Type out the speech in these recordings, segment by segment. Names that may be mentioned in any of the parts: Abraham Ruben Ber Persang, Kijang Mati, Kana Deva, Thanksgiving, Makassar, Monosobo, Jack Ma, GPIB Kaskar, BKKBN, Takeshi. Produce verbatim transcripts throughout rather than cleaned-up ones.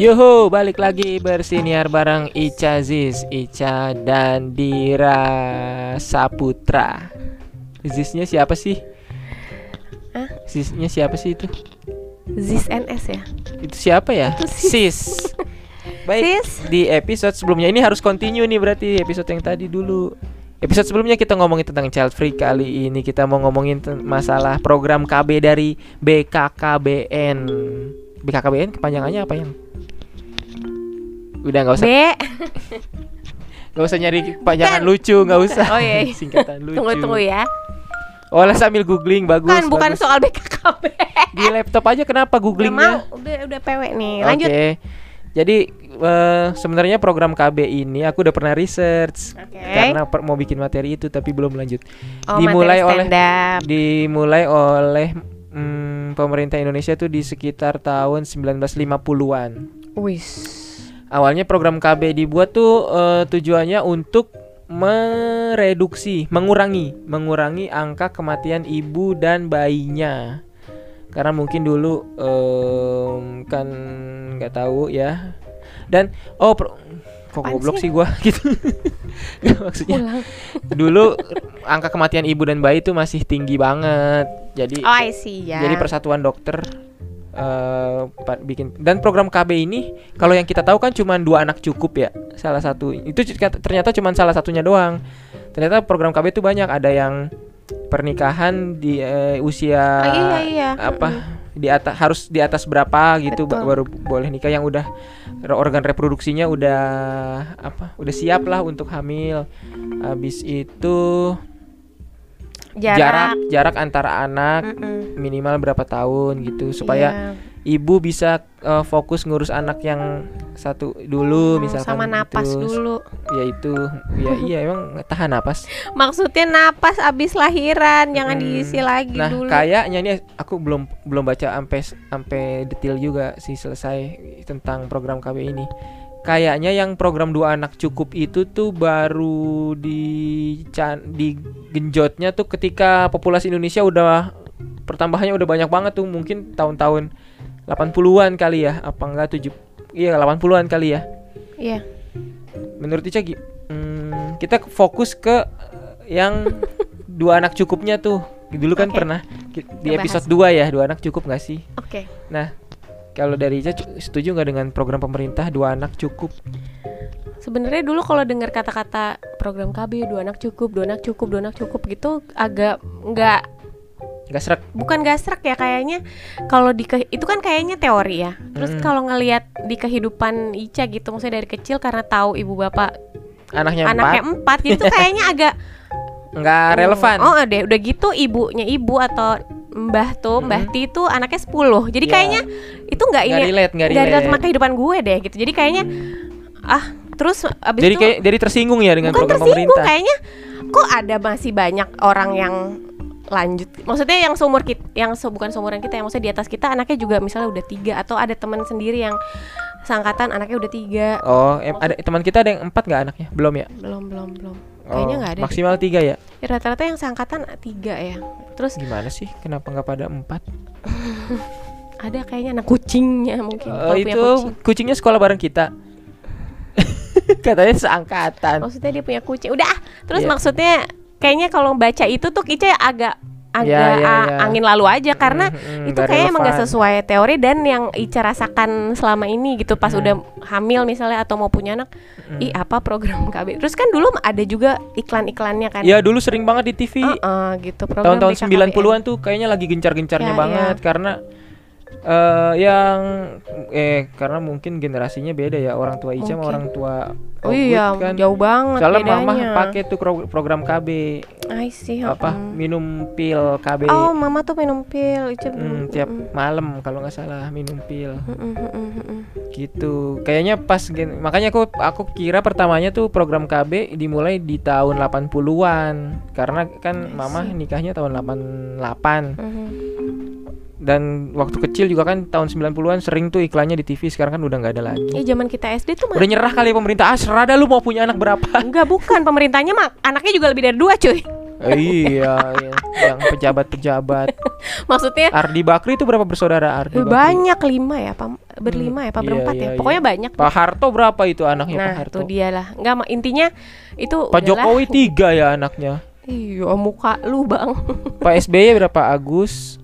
Yuhu, balik lagi bersinar bareng Ica Ziz, Ica dan Dira Saputra. Ziznya siapa sih? Hah? Ziznya siapa sih itu? Ziz N S ya? Itu siapa ya? Itu Sis. Baik, Sis? Di episode sebelumnya ini harus continue nih, berarti episode yang tadi dulu. Episode sebelumnya kita ngomongin tentang child free, kali ini kita mau ngomongin masalah program K B dari B K K B N. B K K B N kepanjangannya apa yang? Udah nggak usah, nggak usah nyari panjangan lucu, nggak usah. Oh, iya, iya. Singkatan lucu. Tunggu-tunggu ya. Oh lah, sambil googling bagus. Kan bukan bagus. Soal B K K B. Di laptop aja kenapa googlingnya? Udah, udah, udah P W nih. Lanjut. Okay. Jadi uh, sebenarnya program K B ini aku udah pernah research, okay. Karena per- mau bikin materi itu tapi belum lanjut. Oh, dimulai oleh dimulai oleh mm, pemerintah Indonesia tuh di sekitar tahun sembilan belas lima puluhan. Wis. Awalnya program K B dibuat tuh uh, tujuannya untuk mereduksi, mengurangi, mengurangi angka kematian ibu dan bayinya. Karena mungkin dulu um, kan nggak tahu ya. Dan oh pro, kok goblok sih gua gitu. Gak, maksudnya dulu angka kematian ibu dan bayi itu masih tinggi banget. Jadi oh, I see, ya. Jadi persatuan dokter Uh, bikin. Dan program K B ini kalau yang kita tahu kan cuma dua anak cukup ya, salah satu itu ternyata cuma salah satunya doang. Ternyata program K B itu banyak, ada yang pernikahan di uh, usia oh, iya, iya. apa mm-hmm. di atas, harus di atas berapa gitu. Betul. Baru boleh nikah, yang udah organ reproduksinya udah apa udah siap lah untuk hamil. Habis itu Jarak. jarak jarak antara anak Mm-mm. minimal berapa tahun gitu supaya yeah. ibu bisa uh, fokus ngurus anak yang satu dulu, hmm, misalkan sama napas gitu. dulu ya itu ya iya emang tahan napas, maksudnya napas abis lahiran jangan hmm. diisi lagi nah, dulu. Nah, kayaknya ini aku belum belum baca sampai sampai detail juga sih selesai tentang program K B ini. Kayaknya yang program dua anak cukup itu tuh baru di can, digenjotnya tuh ketika populasi Indonesia udah pertambahannya udah banyak banget tuh, mungkin tahun-tahun delapan puluhan kali ya, apa enggak tujuh iya delapan puluhan kali ya. Iya. Yeah. Menurut Ica hmm, kita fokus ke yang dua anak cukupnya tuh. Dulu kan okay. pernah di episode dua ya, dua anak cukup enggak sih? Oke. Okay. Nah, kalau dari Ica setuju nggak dengan program pemerintah dua anak cukup? Sebenarnya dulu kalau dengar kata-kata program K B dua anak cukup, dua anak cukup, dua anak cukup gitu agak nggak nggak serak. Bukan nggak serak ya, kayaknya kalau di ke, itu kan kayaknya teori ya. Terus hmm. kalau ngelihat di kehidupan Ica gitu, maksudnya dari kecil karena tahu ibu bapak anaknya anaknya empat, jadi itu kayaknya agak nggak relevan. Oh, oh deh, udah gitu ibunya ibu atau Mbah tuh, Mbah hmm. Ti tuh anaknya sepuluh. Jadi yeah. kayaknya itu enggak ini enggak relate sama kehidupan gue deh gitu. Jadi kayaknya hmm. ah, terus abis jadi itu kayak, jadi tersinggung ya dengan program pemerintah. Bukan tersinggung, kayaknya kok ada masih banyak orang yang lanjut. Maksudnya yang seumur kita, yang se- bukan seumuran kita, yang maksudnya di atas kita anaknya juga misalnya udah tiga, atau ada teman sendiri yang seangkatan anaknya udah tiga. Oh, em- ada teman kita ada yang empat enggak anaknya? Belum ya? Belum, belum, belum. Oh, kayaknya nggak ada maksimal tiga ya? Ya rata-rata yang seangkatan tiga ya. Terus gimana sih kenapa nggak pada empat? Ada kayaknya anak kucingnya mungkin. Oh, itu kucing. Kucingnya sekolah bareng kita. Katanya seangkatan. Maksudnya dia punya kucing. Udah. Terus yeah. maksudnya kayaknya kalau baca itu tuh Ica agak agak yeah, yeah, yeah. angin lalu aja karena mm-hmm, itu kayaknya emang nggak sesuai teori dan yang Ica rasakan selama ini gitu pas mm. udah hamil misalnya atau mau punya anak. Mm. Ih, apa program K B? Terus kan dulu ada juga iklan-iklannya kan. Ya dulu sering banget di T V. Uh-uh, gitu program tahun-tahun B K K B N. sembilan puluhan tuh kayaknya lagi gencar-gencarnya ya, banget ya. Karena Uh, yang eh karena mungkin generasinya beda ya, orang tua Ica sama orang tua oh iya, kan jauh banget soalnya bedanya. Mama pakai tuh program K B. I see. Apa um. minum pil K B. Oh, mama tuh minum pil. Ica hmm, tiap mm. malam kalau nggak salah minum pil. Mm-mm, mm-mm, mm-mm. Gitu. Kayaknya pas gen- makanya aku aku kira pertamanya tuh program K B dimulai di tahun delapan puluhan karena kan mama nikahnya tahun delapan puluh delapan. Mm-hmm. Dan waktu kecil juga kan tahun sembilan puluhan sering tuh iklannya di T V, sekarang kan udah enggak ada lagi. Eh zaman kita S D tuh mah udah nyerah kali pemerintah. Ah, serada lu mau punya anak berapa? Enggak, bukan pemerintahnya mah anaknya juga lebih dari dua, cuy. Iya, yang pejabat-pejabat. Maksudnya Ardi Bakri itu berapa bersaudara Ardi Bakri? Banyak, lima ya, Pak. Berlima ya, Pak, berempat iya, iya, ya. Pokoknya iya. banyak. Pak Harto berapa itu anaknya nah, Pak Harto? Nah, itu dialah. Enggak, intinya itu Pak Jokowi tiga ya anaknya. Iya, muka lu, Bang. Pak S B Y berapa? Agus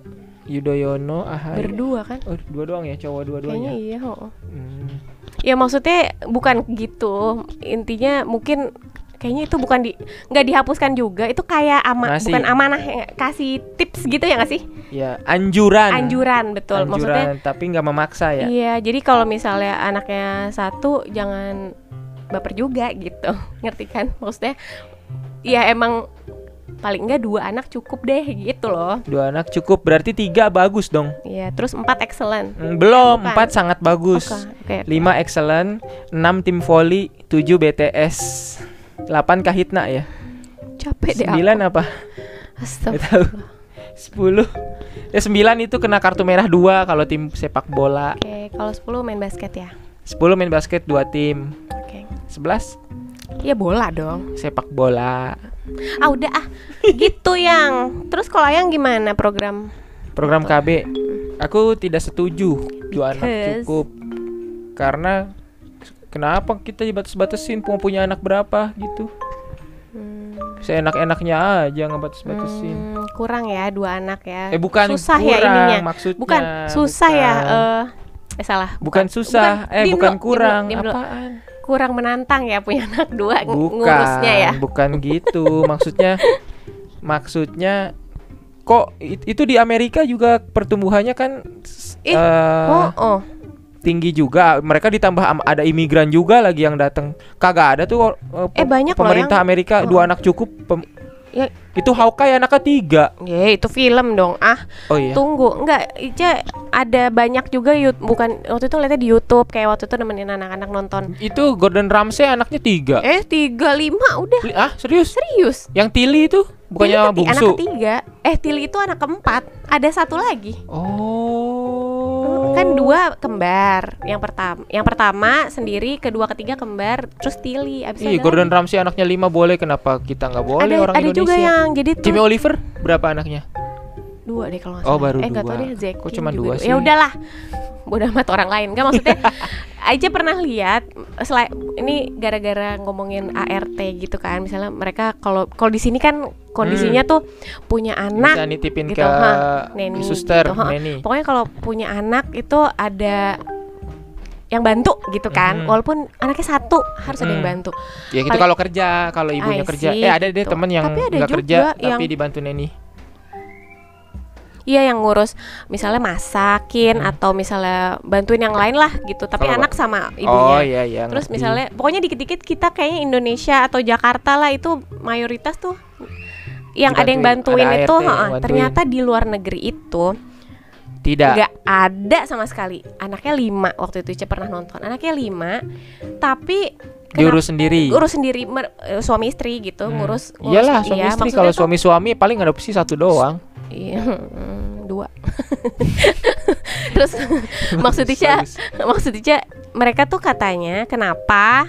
Yudhoyono, Ahaye. Berdua kan? Oh, dua doang ya, cowok dua-duanya. Kayaknya iya, heeh. Hmm. Ya maksudnya bukan gitu. Intinya mungkin kayaknya itu bukan di nggak dihapuskan juga, itu kayak ama, bukan amanah, kasih tips gitu ya nggak sih? Ya anjuran. Anjuran betul. Anjuran, maksudnya. Tapi nggak memaksa ya. Iya, jadi kalau misalnya anaknya satu jangan baper juga gitu, ngerti kan? Maksudnya ya emang paling nggak dua anak cukup deh gitu loh. Dua anak cukup berarti tiga bagus dong. Iya, terus empat excellent. Mm, belum, bukan. Empat sangat bagus. Okay, okay, lima okay. excellent, enam tim volley, tujuh B T S. delapan kahitna ya. Capek deh. sembilan apa? Astagfirullah. sepuluh. Ya sembilan itu kena kartu merah dua kalau tim sepak bola. Oke, okay, kalau sepuluh main basket ya. sepuluh main basket dua tim. Oke. Okay. sebelas? Ya bola dong. Sepak bola. Ah udah ah. Gitu yang. Terus kalau yang gimana program? Program K B. Aku tidak setuju. Dua Because... anak cukup. Karena kenapa kita dibatas-batasin punya anak berapa gitu? hmm. Seenak-enaknya aja ngebatas-batasin. hmm, Kurang ya dua anak ya. Eh bukan susah kurang ya ininya. Maksudnya bukan susah bukan. ya uh, Eh salah bukan, bukan susah bukan, Eh dimlo, bukan kurang dimlo, dimlo. Apaan? Kurang menantang ya punya anak dua bukan, ngurusnya ya. Bukan gitu. Maksudnya Maksudnya kok itu di Amerika juga pertumbuhannya kan Ih uh, Oh oh tinggi juga, mereka ditambah ada imigran juga lagi yang datang. Kagak ada tuh uh, eh, banyak pemerintah yang... Amerika oh. dua anak cukup pem- ya. Itu Hawkeye anaknya tiga. Ya itu film dong ah. Oh, iya. Tunggu enggak, Ica ada banyak juga yut- bukan waktu itu lihatnya di YouTube kayak waktu itu nemenin anak-anak nonton. Itu Gordon Ramsay anaknya tiga. Eh tiga lima udah. Li- ah serius? Serius. Yang Tilly itu bukannya Tilly keti- bungsu. Anak ketiga. Eh Tilly itu anak keempat. Ada satu lagi. Oh. Kan dua kembar, yang pertama, yang pertama sendiri, kedua ketiga kembar, terus Tilly. Iya, Gordon Ramsay anaknya lima boleh, kenapa kita nggak boleh ada, orang ada Indonesia? Ada juga yang jadi tuh. Jimmy Oliver berapa anaknya? Dua deh kalau nggak salah. Oh baru eh, dua. Deh, kok cuma dua sih? Ya udahlah, bodoh amat orang lain. Gak maksudnya, aja pernah lihat. Sel- ini gara-gara ngomongin A R T gitu kan, misalnya mereka kalau kalau di sini kan kondisinya hmm. tuh punya anak bisa nitipin gitu, ke ha, neni, suster, gitu, neni. Pokoknya kalau punya anak itu ada yang bantu gitu kan. hmm. Walaupun anaknya satu harus hmm. ada yang bantu. Ya gitu kalau kerja, kalau ibunya I C, kerja. Eh ada deh gitu. Temen yang nggak kerja yang... tapi dibantu neni. Iya yang ngurus misalnya masakin hmm. atau misalnya bantuin yang lain lah gitu. Tapi kalo anak sama ibunya. Oh iya iya. Terus ngerti. Misalnya pokoknya dikit-dikit kita kayaknya Indonesia atau Jakarta lah itu mayoritas tuh yang dibantuin, ada yang bantuin ada itu A R T, ha, bantuin. Ternyata di luar negeri itu tidak nggak ada sama sekali. Anaknya lima waktu itu Ica pernah nonton. Anaknya lima tapi diurus sendiri. Urus sendiri mer- suami istri gitu hmm. ngurus, ngurus. Iyalah suami iya, istri kalau suami-suami paling adopsi satu doang. Iya dua. Terus maksud Ica maksud Ica mereka tuh katanya kenapa?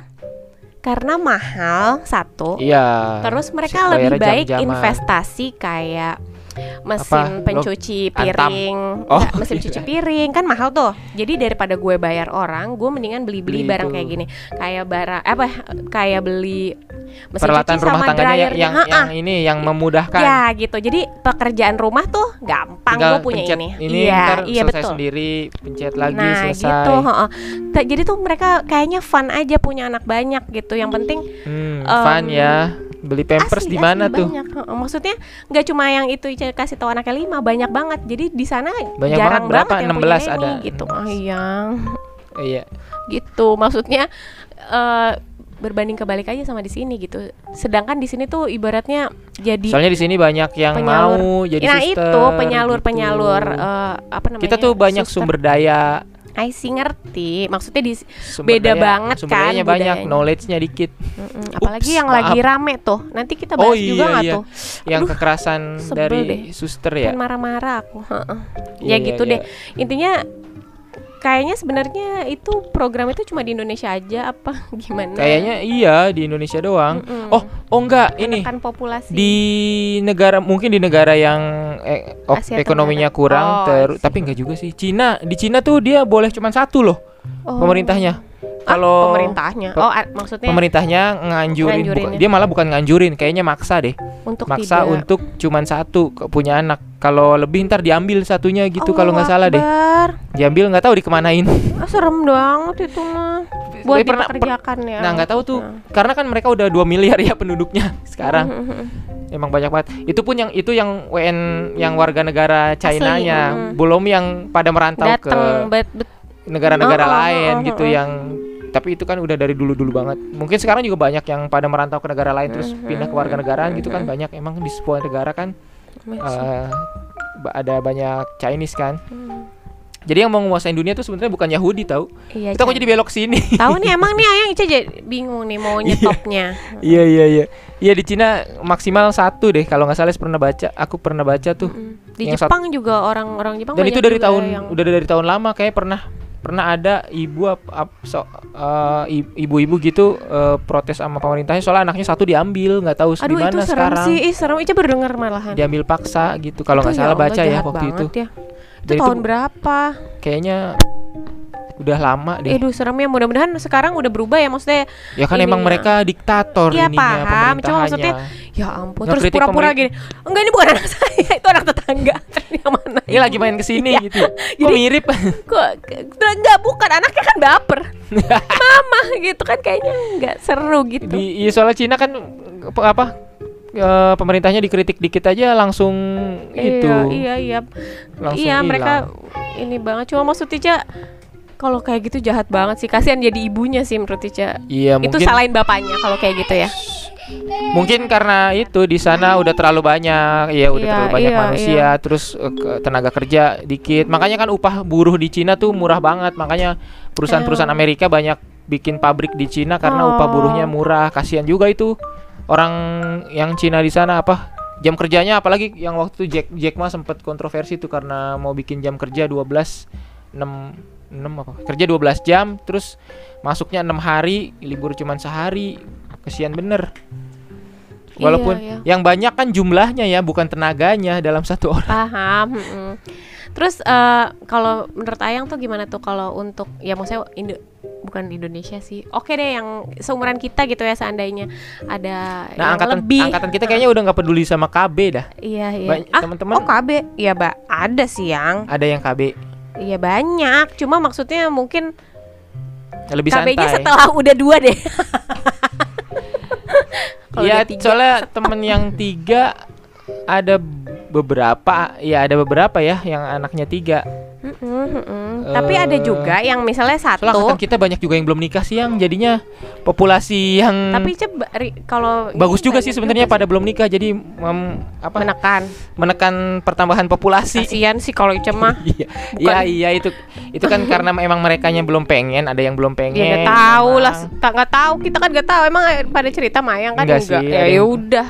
Karena mahal satu. Iya. Terus mereka lebih baik jam-jaman. Investasi kayak mesin Apa? pencuci piring, oh, nggak, mesin cuci piring kan mahal tuh. Jadi daripada gue bayar orang, gue mendingan beli-beli beli barang itu. Kayak gini, kayak barang apa? Kayak beli mesin peralatan cuci rumah sama tangganya yang, yang, yang ini yang memudahkan. Ya gitu. Jadi pekerjaan rumah tuh gampang. Tinggal gue punya ini. ini. Iya, iya betul. Sendiri pencet lagi nah, selesai. Nah gitu. Heeh. Jadi tuh mereka kayaknya fun aja punya anak banyak gitu. Yang penting hmm, um, fun ya. Beli Pampers di mana tuh? Banyak. Maksudnya nggak cuma yang itu kasih tahu anaknya lima, banyak banget. Jadi di sana banyak jarang banget, berapa? banget yang enam belas punya ada. Ini, gitu. Oh, iya. Iya. Gitu. Maksudnya uh, berbanding kebalik aja sama di sini gitu. Sedangkan di sini tuh ibaratnya jadi soalnya di sini banyak yang penyalur. mau jadi nah, suster. Nah, itu penyalur-penyalur gitu. uh, apa namanya? Kita tuh banyak suster. sumber daya. I see ngerti, maksudnya di sumber beda daya, banget kan budayanya banyak, knowledge-nya dikit. Mm-mm. Apalagi Ups, yang maaf. lagi rame tuh, nanti kita bahas oh, iya, juga nggak iya. tuh? Yang Aduh, kekerasan dari deh. suster ya. Kan marah-marah aku. Ya iya, gitu iya. deh. Intinya Kayaknya sebenarnya itu program itu cuma di Indonesia aja apa gimana? Kayaknya iya di Indonesia doang. Mm-mm. Oh, oh enggak ini. Menekan populasi. Di negara mungkin di negara yang eh, oh, ekonominya Tenggara. Kurang oh, ter Asia. Tapi enggak juga sih. Cina, di Cina tuh dia boleh cuma satu loh. Oh. Pemerintahnya. Kalau ah, pemerintahnya. Oh, a- maksudnya pemerintahnya nganjurin, buka, dia malah bukan nganjurin, kayaknya maksa deh. Untuk maksa tidak. Untuk cuman satu punya anak. Kalau lebih ntar diambil satunya gitu kalau nggak salah deh. Diambil nggak tahu dikemanain. Ah, serem doang itu mah. Buat dikerjakan ya. Nah, nggak tahu tuh. Nah. Karena kan mereka udah dua miliar ya penduduknya sekarang. Emang banyak banget. Itu pun yang itu yang W N yang warga negara China-nya, hmm. belum yang pada merantau dateng, ke bet, bet. negara-negara oh, lain oh, oh, gitu oh, oh. yang tapi itu kan udah dari dulu-dulu banget. Mungkin sekarang juga banyak yang pada merantau ke negara lain terus mm-hmm. pindah ke warganegaraan mm-hmm. gitu kan banyak. Emang di sebuah negara kan uh, ada banyak Chinese kan. Mm. Jadi yang mau menguasai dunia tuh sebenarnya bukan Yahudi tahu. Iya, kita kok jadi belok sini. Tahu nih emang nih Ayang Ica jadi bingung nih mau nyetopnya. Iya iya iya. Iya di Cina maksimal satu deh kalau nggak salah pernah baca. Aku pernah baca tuh. Mm-hmm. Di yang Jepang sat- juga orang-orang Jepang. Dan itu dari tahun yang... udah dari tahun lama kayak pernah pernah ada ibu ap, ap, so, uh, ibu-ibu gitu uh, protes sama pemerintahnya soalnya anaknya satu diambil nggak tahu di mana sekarang. Aduh itu serem sih, Ih, serem Ica baru dengar malahan. Diambil paksa gitu kalau nggak ya salah Allah, baca ya waktu itu. Ya. Itu Dan tahun itu, berapa? Kayaknya udah lama deh. Aduh seremnya mudah-mudahan sekarang udah berubah ya maksudnya. Ya kan ininya. Emang mereka diktator ya, ininya paham. Cuma maksudnya ya ampun nggak terus pura-pura pemerintah. Gini. Enggak ini bukan anak saya itu anak tetangga. Yang mana? Ini lagi main kesini ya. Gitu. Kok mirip? Kok enggak bukan anaknya kan baper. Mama gitu kan kayaknya enggak seru gitu. Di ya soalnya Cina kan apa? Uh, pemerintahnya dikritik dikit aja langsung iya, itu. Iya iya. Langsung iya ilang. Mereka ini banget cuma maksud Ica kalau kayak gitu jahat banget sih. Kasihan jadi ibunya sih menurut Ica. Iya, itu mungkin... salahin bapaknya kalau kayak gitu ya. Mungkin karena itu di sana udah terlalu banyak, ya udah iya, terlalu banyak iya, manusia, iya. Terus uh, tenaga kerja dikit. Makanya kan upah buruh di Cina tuh murah banget. Makanya perusahaan-perusahaan Amerika banyak bikin pabrik di Cina karena oh. upah buruhnya murah. Kasihan juga itu. Orang yang Cina di sana apa jam kerjanya apalagi yang waktu itu Jack Jack Ma sempat kontroversi tuh karena mau bikin jam kerja dua belas enam enam apa kerja dua belas jam terus masuknya enam hari libur cuman sehari kesian bener. Walaupun iya, iya. yang banyak kan jumlahnya ya bukan tenaganya dalam satu orang. Paham. Mm-mm. Terus uh, kalau menurut Ayang tuh gimana tuh kalau untuk ya maksudnya Indo bukan Indonesia sih. Oke deh yang seumuran kita gitu ya seandainya ada nah, yang angkatan, lebih. Angkatan kita kayaknya udah nggak peduli sama K B dah. Iya iya. Ba- ah, teman-teman. Oh K B ya mbak ada sih yang. Ada yang K B. Iya banyak. Cuma maksudnya mungkin lebih santai. K B-nya setelah udah dua deh. Iya soalnya temen yang tiga ada beberapa ya ada beberapa ya yang anaknya tiga. Uh, Tapi ada juga yang misalnya satu. Soalnya kita banyak juga yang belum nikah sih yang jadinya populasi yang. Tapi coba kalau bagus juga sih sebenarnya pada belum nikah jadi mem, apa? Menekan menekan pertambahan populasi. Kasian sih kalau Ica mah. Iya iya itu itu kan karena emang merekanya belum pengen ada yang belum pengen. Ya nggak tahu lah nggak tahu kita kan nggak tahu emang pada cerita Mayang kan enggak. Enggak. Sih, ya yang... udah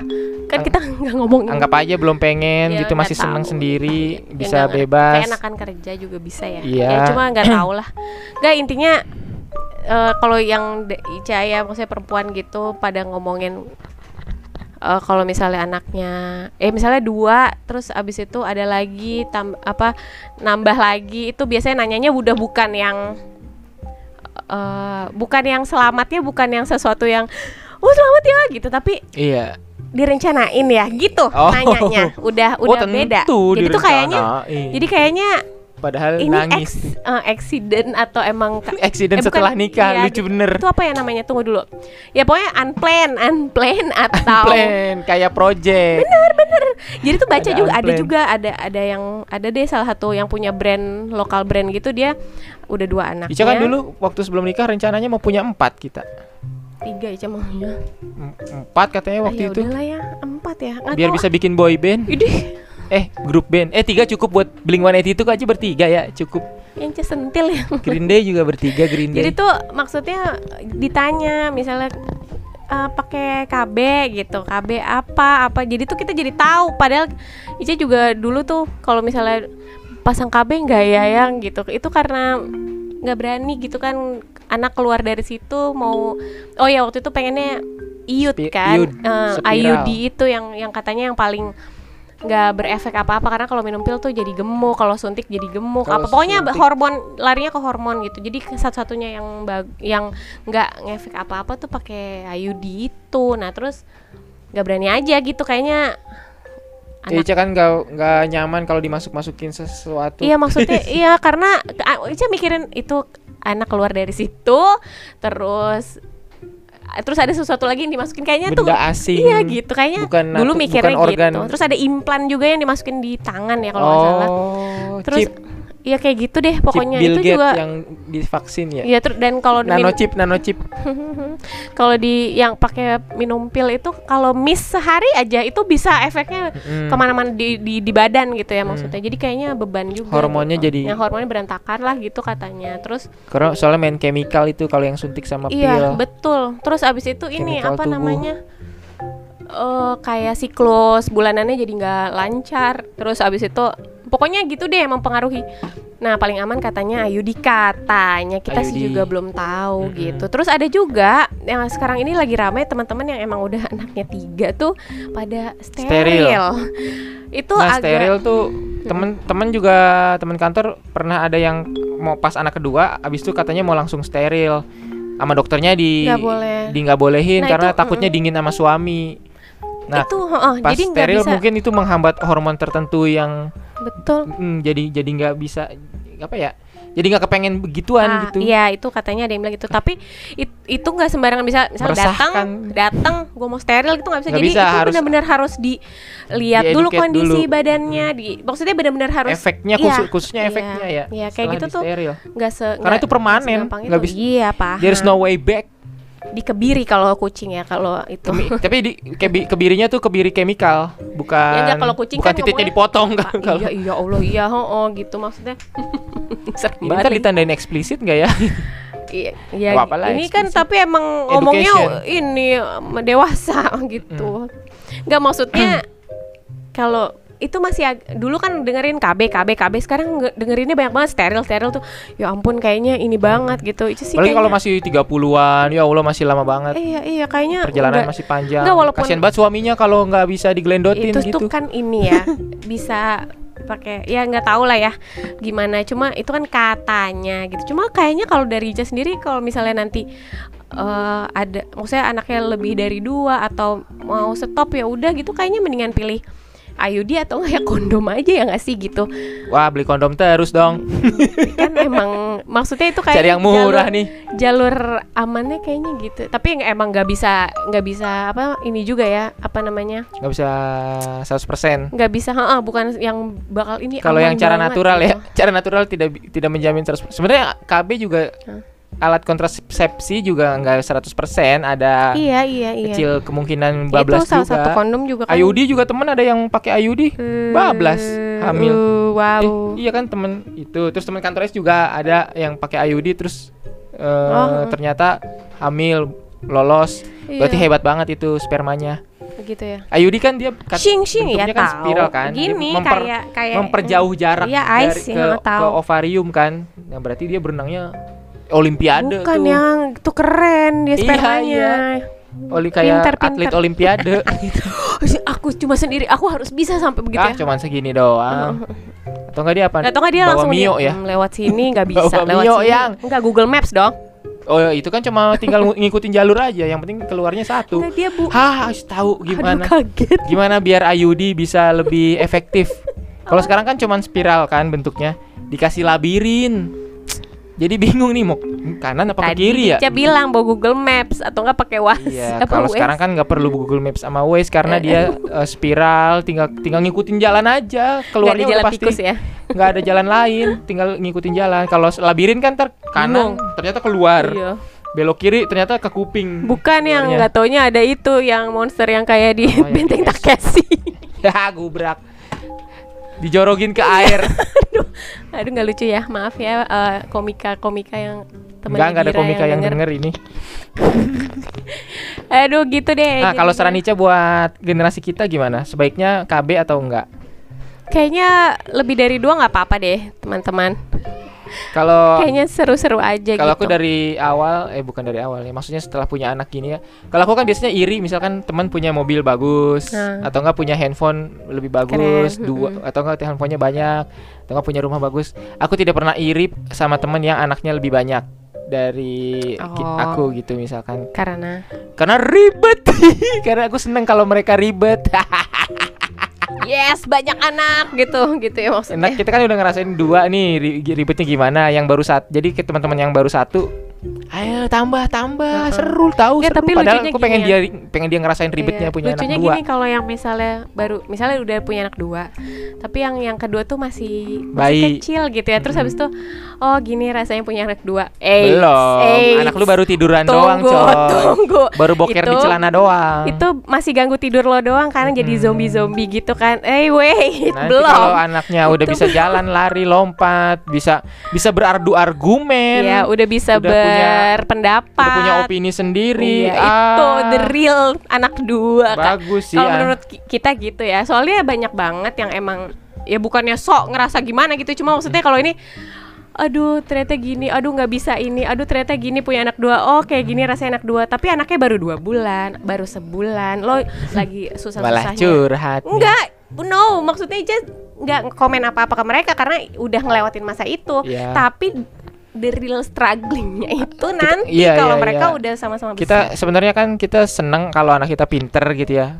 kan kita nggak ngomong. Anggap aja belum pengen ya, gitu masih senang sendiri ya, bisa enggak, bebas. Enakan kerja juga bisa ya. Iya. Ya cuma nggak tahu lah. Nggak intinya uh, kalau yang Ica ya maksudnya perempuan gitu pada ngomongin uh, kalau misalnya anaknya eh misalnya dua terus abis itu ada lagi tam- apa nambah lagi itu biasanya nanyanya udah bukan yang uh, bukan yang selamatnya bukan yang sesuatu yang oh selamat ya gitu tapi iya. Direncanain ya gitu oh. nanyanya udah udah oh, beda. Jadi itu kayaknya jadi kayaknya padahal ini nangis. Ini uh, accident atau emang accident eh, setelah bukan, nikah ya, lucu bener. Itu apa ya namanya? Tunggu dulu. Ya pokoknya unplanned, unplanned atau unplanned kayak project. Bener bener. Jadi tuh baca ada juga unplanned. Ada juga ada ada yang ada deh salah satu yang punya brand lokal brand gitu dia udah dua anak. Ica kan dulu waktu sebelum nikah rencananya mau punya empat kita. Tiga Ica maunya. Empat katanya waktu ah, itu. Udahlah ya empat ya. Nggak biar tahu. Bisa bikin boy band. Idih. Eh grup band eh tiga cukup buat Blink one eighty itu aja bertiga ya cukup yang cesentil ya Green Day juga bertiga Green Day jadi tuh maksudnya ditanya misalnya uh, pakai K B gitu K B apa apa jadi tuh kita jadi tahu padahal Ica juga dulu tuh kalau misalnya pasang K B nggak ya yang gitu itu karena nggak berani gitu kan anak keluar dari situ mau, oh ya waktu itu pengennya iud kan, I U D itu yang yang katanya yang paling nggak berefek apa-apa karena kalau minum pil tuh jadi gemuk, kalau suntik jadi gemuk, kalo apa pokoknya suntik, hormon larinya ke hormon gitu. Jadi satu-satunya yang bag, yang nggak ngefek apa-apa tuh pakai I U D itu. Nah terus nggak berani aja gitu kayaknya. Ica kan gak, gak nyaman kalau dimasuk-masukin sesuatu. Iya maksudnya iya karena Ica mikirin itu anak keluar dari situ terus terus ada sesuatu lagi yang dimasukin kayaknya benda tuh asing. Iya gitu kayaknya bukan, dulu mikirnya gitu. Terus ada implan juga yang dimasukin di tangan ya kalau nggak oh, salah. Terus chip. Ya kayak gitu deh pokoknya itu juga yang divaksin ya. Iya, dan kalau nano chip nano chip. Kalau di yang pakai minum pil itu kalau miss sehari aja itu bisa efeknya hmm. kemana-mana di, di di badan gitu ya maksudnya. Hmm. Jadi kayaknya beban juga. Hormonnya gitu. Jadi. Yang hormonnya berantakan lah gitu katanya. Terus. Karena soalnya main chemical itu kalau yang suntik sama pil. Iya betul. Terus abis itu ini chemical apa tubuh. Namanya? Uh, kayak siklus bulanannya jadi nggak lancar. Terus abis itu pokoknya gitu deh mempengaruhi. Nah paling aman katanya I U D katanya. Kita I U D. Sih juga belum tahu mm-hmm. gitu. Terus ada juga yang sekarang ini lagi ramai teman-teman yang emang udah anaknya tiga tuh pada steril, steril. Itu nah, agak steril tuh temen-temen juga temen kantor pernah ada yang mau pas anak kedua abis itu katanya mau langsung steril sama dokternya di nggak boleh. Di nggak bolehin nah, karena itu, takutnya mm-hmm. dingin sama suami. Nah, itu, oh, pas jadi steril bisa. Mungkin itu menghambat hormon tertentu yang betul. Mm, jadi jadi nggak bisa apa ya? Jadi nggak kepengen begituan ah, gitu. Iya itu katanya ada yang bilang gitu. Tapi it, itu nggak sembarangan bisa. Misalnya datang, datang, gue mau steril gitu nggak bisa. Gak jadi bisa, itu harus, benar-benar harus dilihat di dulu kondisi dulu. Badannya. Di, maksudnya benar-benar harus. Efeknya khusus, iya, khususnya efeknya iya, ya. Iya kayak gitu tuh. Nggak se. Karena gak, itu permanen. Nggak bisa. Iya paham. There's no way back. Dikebiri kalau kucing ya kalau itu. Kemi, tapi di kebi, kebirinya tuh kebiri kemikal, bukan. Ya enggak, kalau kucing bukan kan titiknya dipotong kan. Iya iya Allah iya oh, oh gitu maksudnya. Ini kan ditandain eksplisit enggak ya? Iya. Ya, ini explicit. Kan tapi emang ngomongnya ini dewasa gitu. Enggak hmm. maksudnya kalau itu masih ag- dulu kan dengerin K B K B K B sekarang dengerinnya banyak banget steril steril tuh ya ampun kayaknya ini banget gitu itu sih paling kalau masih tiga puluhan ya Allah masih lama banget iya iya kayaknya perjalanan enggak, masih panjang enggak, walaupun kasian banget suaminya kalau nggak bisa diglendotin itu gitu itu kan ini ya bisa pakai ya nggak tahu lah ya gimana cuma itu kan katanya gitu cuma kayaknya kalau dari Ija sendiri kalau misalnya nanti uh, ada maksudnya anaknya lebih dari dua atau mau stop ya udah gitu kayaknya mendingan pilih I U D atau nggak ya kondom aja ya nggak sih gitu. Wah beli kondom terus dong. Kan emang maksudnya itu kayak cari yang murah jalur, nih. Jalur amannya kayaknya gitu. Tapi emang nggak bisa nggak bisa apa ini juga ya apa namanya? Nggak bisa seratus persen. Nggak bisa. Heeh, bukan yang bakal ini. Kalau yang cara natural gitu. Ya, cara natural tidak tidak menjamin seratus persen. Sebenarnya K B juga. Huh? Alat kontrasepsi juga enggak seratus persen ada iya, iya, iya. Kecil kemungkinan bablas itu juga. Salah satu kondom juga kan. I U D juga temen ada yang pakai I U D uh, bablas hamil. Uh, wow. Eh, iya kan temen itu. Terus temen kantoris juga ada yang pakai I U D terus uh, oh. ternyata hamil lolos. Iya. Berarti hebat banget itu spermanya. Gitu ya. I U D kan dia kat, Shing-shing bentuknya ya, kan tahu. Spiral kan. Gini, memper, kayak, kayak, memperjauh jarak iya, dari sih, ke, ke ovarium kan. Nah berarti dia berenangnya Olimpiade bukan tuh. Yang itu keren dia spermanya. Iya, Oli kayak pinter, atlet pinter. Olimpiade gitu. Aku cuma sendiri, aku harus bisa sampai begitu ah, ya. Cuman segini doang. Atau enggak dia apa? Atau enggak dia bawa langsung Mio dia, ya? Lewat sini enggak bisa bawa lewat Mio sini. Yang... Enggak Google Maps dong. Oh, itu kan cuma tinggal ngikutin jalur aja, yang penting keluarnya satu. Nah, dia bu- Hah, harus tahu gimana. Aduh, kaget. Gimana biar I U D bisa lebih efektif. Kalau sekarang kan cuman spiral kan bentuknya, dikasih labirin. Jadi bingung nih mau kanan apa tadi ke kiri ya? Tadi bilang bawa Google Maps atau enggak pakai Waze. Iya, kalau sekarang kan enggak perlu Google Maps sama Waze karena dia uh, spiral, tinggal tinggal ngikutin jalan aja, keluarnya udah pasti. Enggak ada jalan tikus ya. Enggak ada jalan lain, tinggal ngikutin jalan. Kalau labirin kan ter kanan, bingung. Ternyata keluar. Iya. Belok kiri ternyata ke kuping. Bukan keluarnya. Yang enggak taunya ada itu yang monster yang kayak di oh, Benteng Takeshi. Ya, gubrak. Dijorokin ke air. Aduh, aduh nggak lucu ya, maaf ya uh, komika-komika yang temen nggak nggak ada komika yang, yang denger. denger ini. Aduh gitu deh. Nah kalau saran Ica buat generasi kita gimana? Sebaiknya K B atau enggak? Kayaknya lebih dari dua nggak apa-apa deh teman-teman. Kalau kayaknya seru-seru aja gitu. Kalau aku dari awal, eh bukan dari awal ya, maksudnya setelah punya anak gini ya. Kalau aku kan biasanya iri, misalkan teman punya mobil bagus, nah, atau enggak punya handphone lebih bagus, keren, dua mm-hmm, atau enggak handphonenya banyak, atau enggak punya rumah bagus. Aku tidak pernah iri sama teman yang anaknya lebih banyak dari oh, aku gitu misalkan. Karena karena ribet. Karena aku seneng kalau mereka ribet. Yes, banyak anak gitu, gitu ya maksudnya. Enak, kita kan udah ngerasain dua nih ribetnya gimana. Yang baru satu, jadi ke teman-teman yang baru satu, ayo tambah tambah, uh-huh, seru tahu. Ya, seru. Tapi padahal aku pengen ya, dia pengen dia ngerasain ribetnya iya, punya anak dua. Lucunya gini kalau yang misalnya baru, misalnya udah punya anak dua, tapi yang yang kedua tuh masih, masih kecil gitu ya. Terus hmm, habis itu, oh gini rasanya punya anak dua. Eits, belum, eits, anak lu baru tiduran tunggu, doang. Tunggu, tunggu. Baru boker itu, di celana doang. Itu masih ganggu tidur lo doang karena hmm, jadi zombie-zombie gitu kan. Eh, hey, wait, nanti belum. Kalau anaknya udah itu bisa jalan, lari, lompat, bisa bisa beradu argumen. Ya, udah bisa udah berpendapat. Punya, udah punya opini sendiri. Iya, ah, itu the real anak dua. Bagus sih. Kalau menurut kita gitu ya. Soalnya banyak banget yang emang ya bukannya sok ngerasa gimana gitu, cuma maksudnya kalau ini aduh ternyata gini, aduh nggak bisa ini, aduh ternyata gini punya anak dua, oh kayak gini rasanya anak dua, tapi anaknya baru dua bulan, baru sebulan, lo lagi susah-susahnya. Malah curhat. Enggak, no, maksudnya aja nggak komen apa-apa ke mereka karena udah ngelewatin masa itu, yeah, tapi the real strugglingnya itu nanti iya, kalau iya, mereka iya, udah sama-sama besar. Kita sebenarnya kan kita seneng kalau anak kita pinter gitu ya.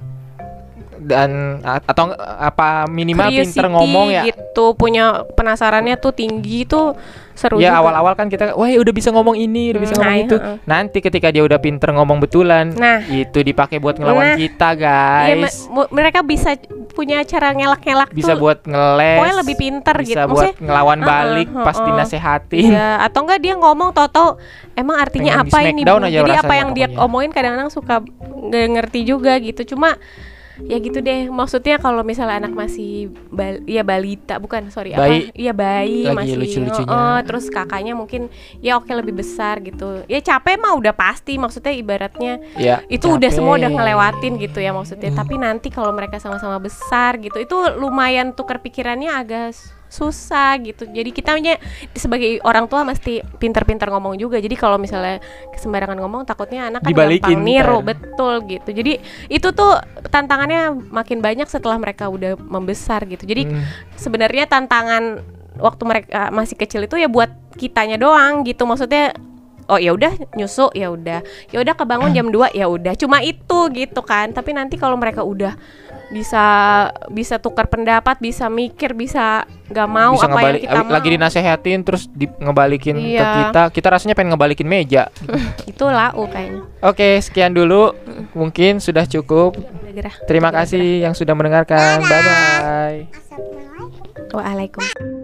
Dan atau apa minimal curiosity, pinter ngomong ya gitu, punya penasarannya tuh tinggi tuh seru ya juga. Awal-awal kan kita wah udah bisa ngomong ini udah bisa hmm, ngomong nah, itu uh, uh. nanti ketika dia udah pinter ngomong betulan nah, itu dipakai buat ngelawan nah, kita guys ya, me- mereka bisa punya cara ngelak-ngelak bisa tuh, buat ngeles pokoknya lebih pinter bisa gitu, buat maksudnya, ngelawan balik uh, uh, pas dinasehatin ya, atau enggak dia ngomong tau-tau emang artinya pengen apa ini bu, jadi apa yang pokoknya dia omongin kadang-kadang suka gak ngerti juga gitu, cuma ya gitu deh, maksudnya kalau misalnya anak masih bal- ya balita, bukan sorry bayi, apa? Iya bayi lagi masih lucu-lucunya. Oh, terus kakaknya mungkin ya oke lebih besar gitu. Ya capek mah udah pasti, maksudnya ibaratnya ya, itu capek, udah semua udah ngelewatin gitu ya maksudnya. Hmm. Tapi nanti kalau mereka sama-sama besar gitu, itu lumayan tukar pikirannya agak susah gitu. Jadi kita sebagai orang tua mesti pintar-pintar ngomong juga. Jadi kalau misalnya sembarangan ngomong takutnya anak kan gampang niru, betul gitu. Jadi itu tuh tantangannya makin banyak setelah mereka udah membesar gitu. Jadi hmm, sebenarnya tantangan waktu mereka masih kecil itu ya buat kitanya doang gitu. Maksudnya oh ya udah nyusu ya udah. Ya udah kebangun jam dua ya udah. Cuma itu gitu kan. Tapi nanti kalau mereka udah bisa bisa tukar pendapat, bisa mikir, bisa enggak mau bisa apa ngebali- yang kita mau. Lagi dinasehatin terus di- ngebalikin iya, ke kita. Kita rasanya pengen ngebalikin meja. Itu lau kayaknya. Oke, sekian dulu. Mungkin sudah cukup. Terima kasih yang sudah mendengarkan. Bye bye. Waalaikumsalam.